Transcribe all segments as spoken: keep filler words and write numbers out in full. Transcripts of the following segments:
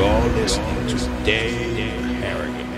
You're listening to Dave Harrigan.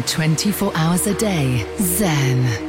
on twenty-four hours a day. Zen.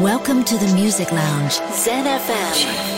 Welcome to the Music Lounge, Zen F M.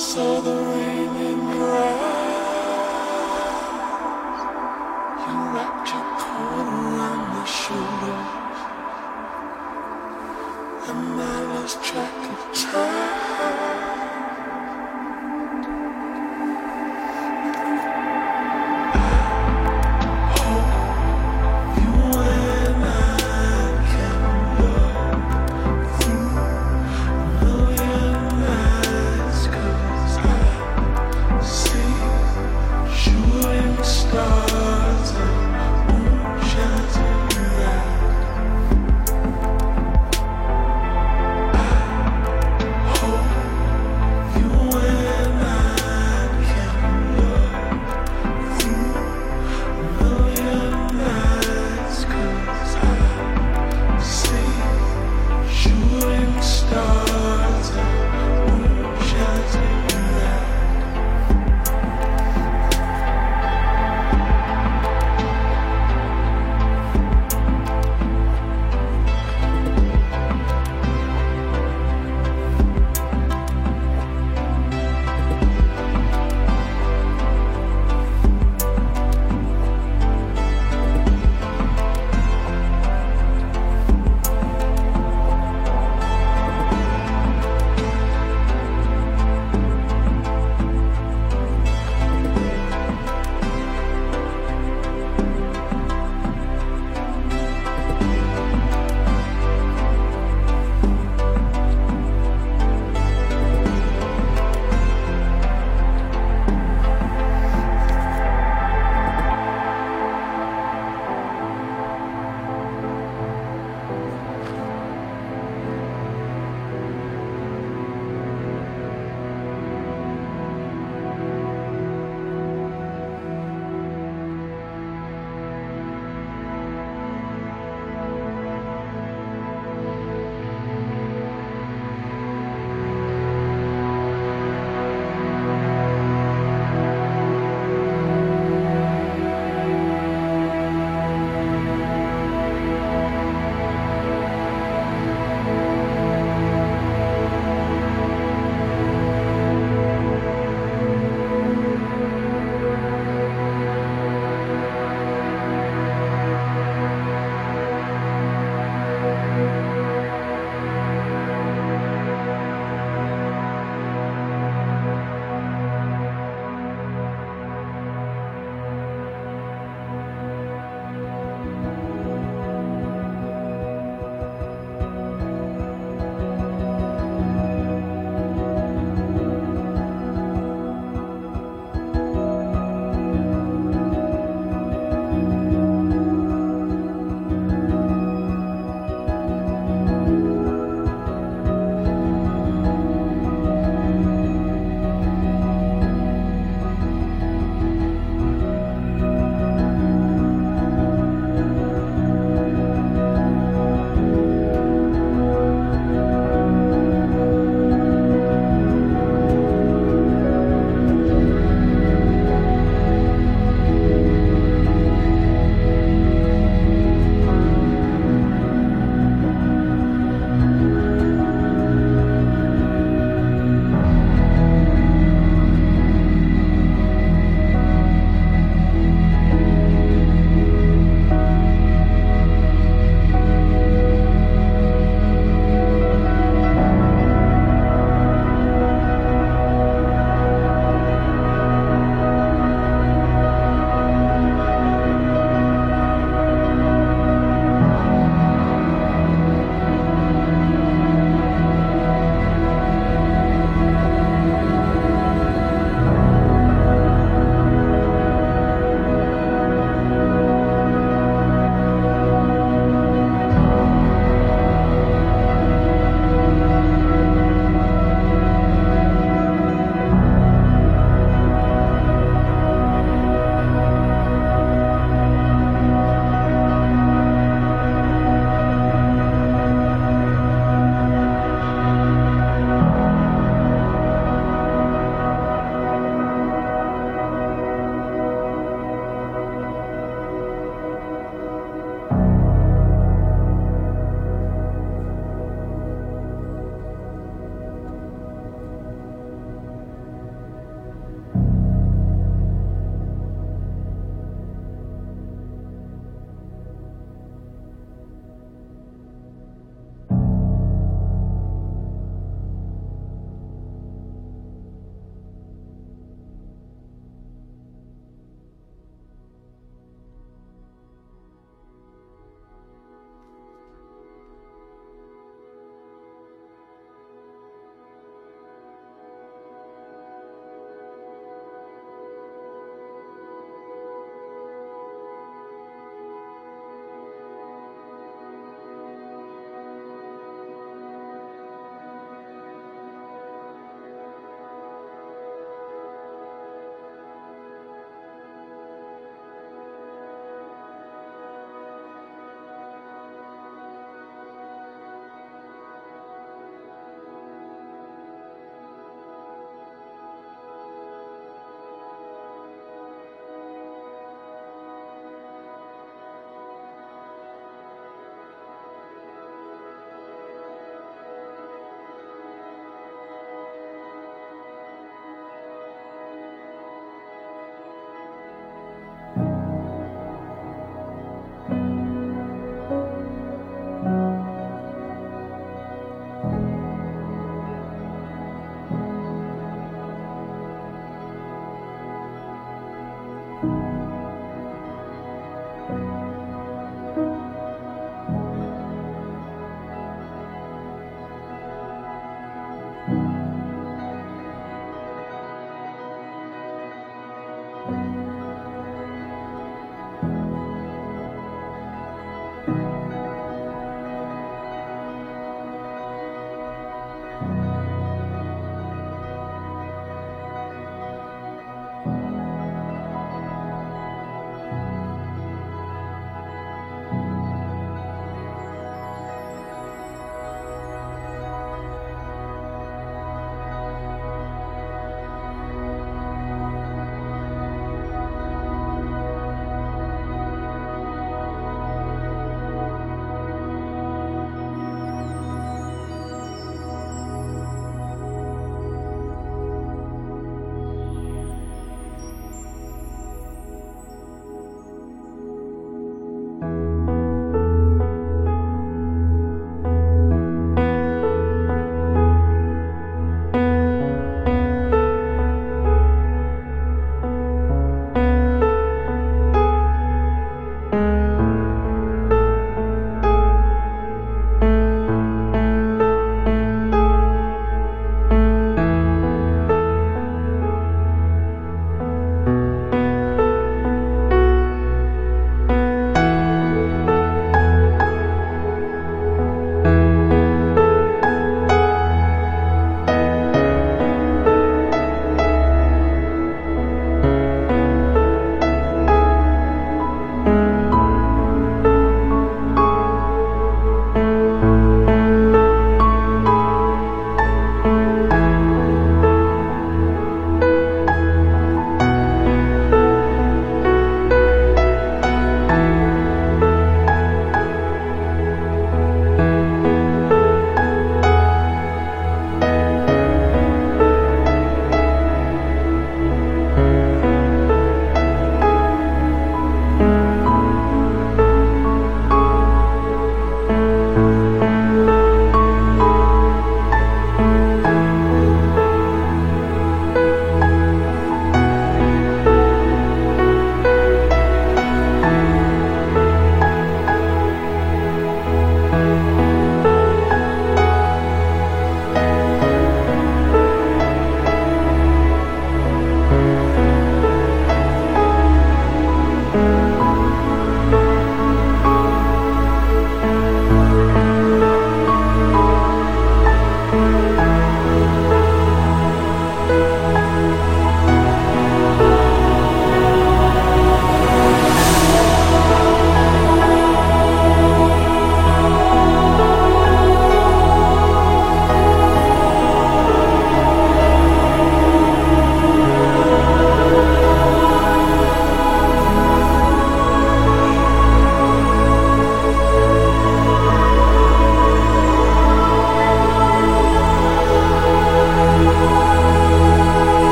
saw the rain in your eyes. You wrapped your coat around my shoulders, and I lost track of time. I hold you when I can love you. Million eyes, 'cause I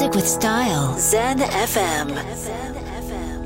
music with style. Zen F M. Zen F M.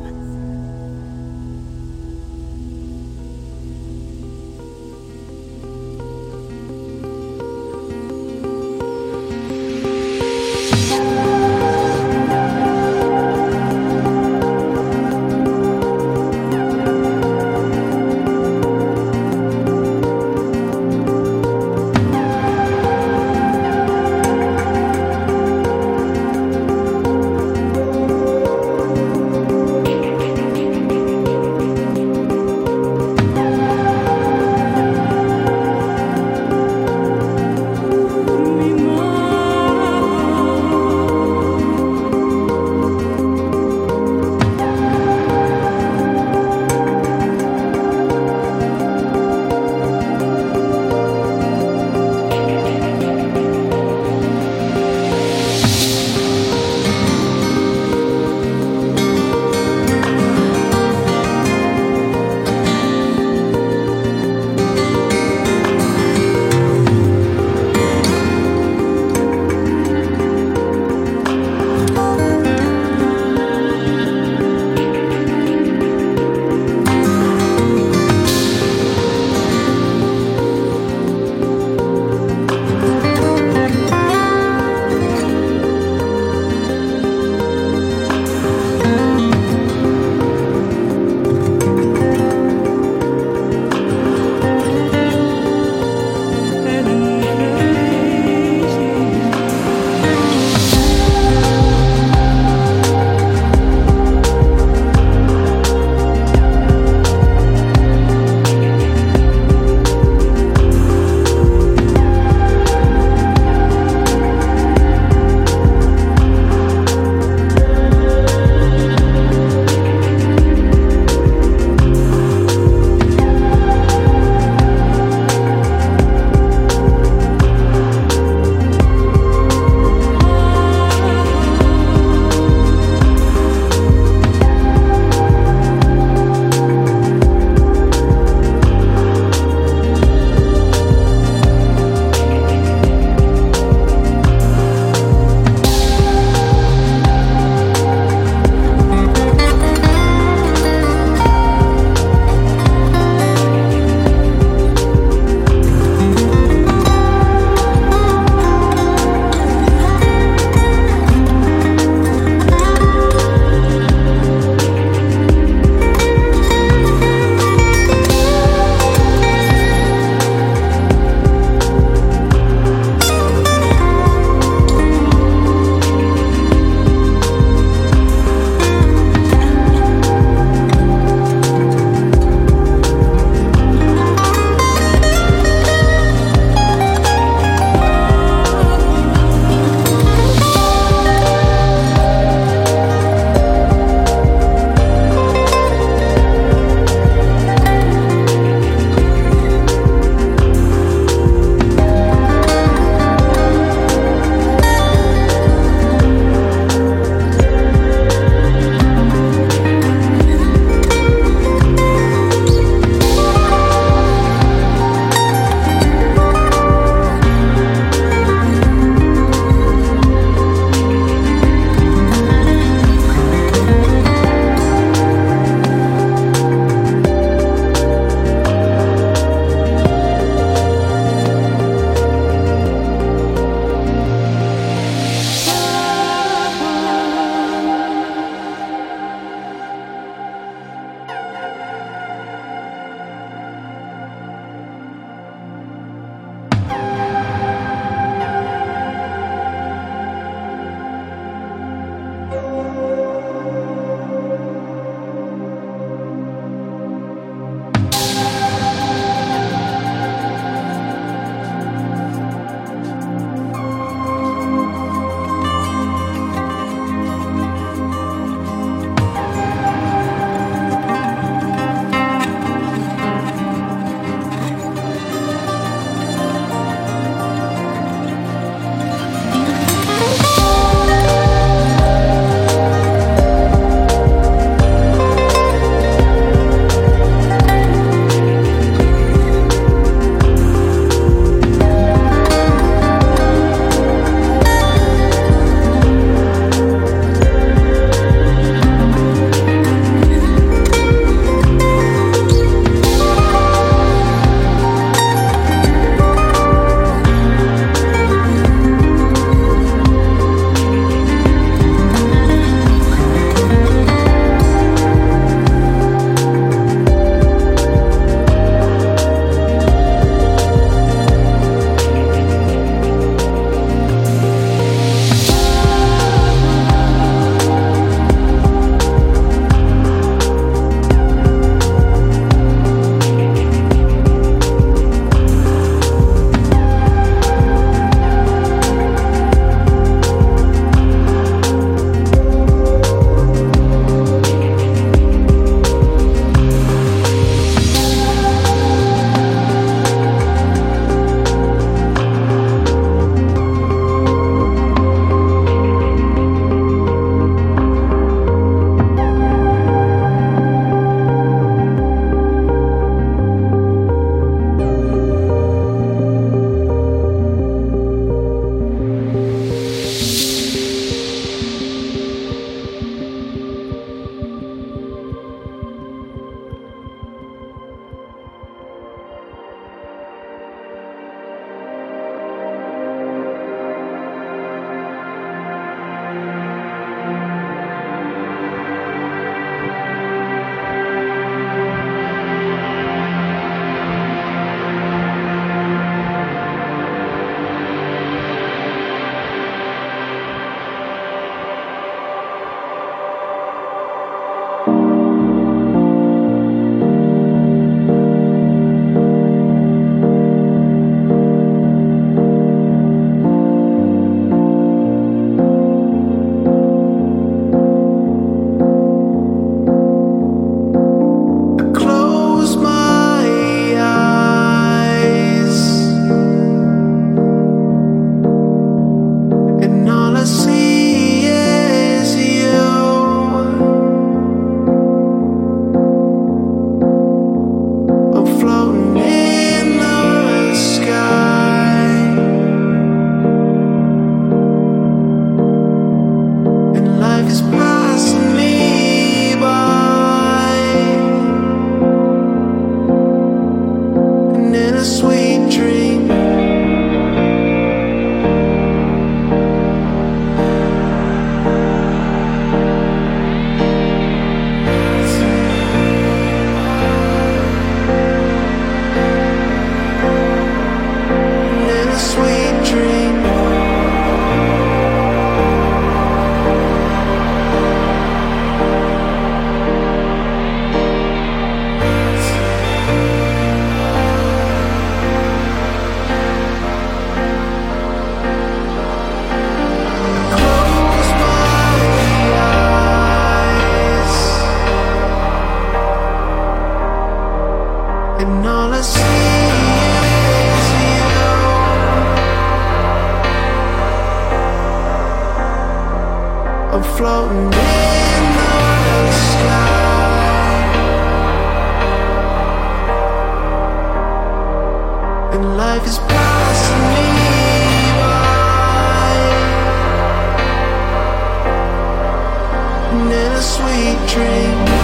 Dream.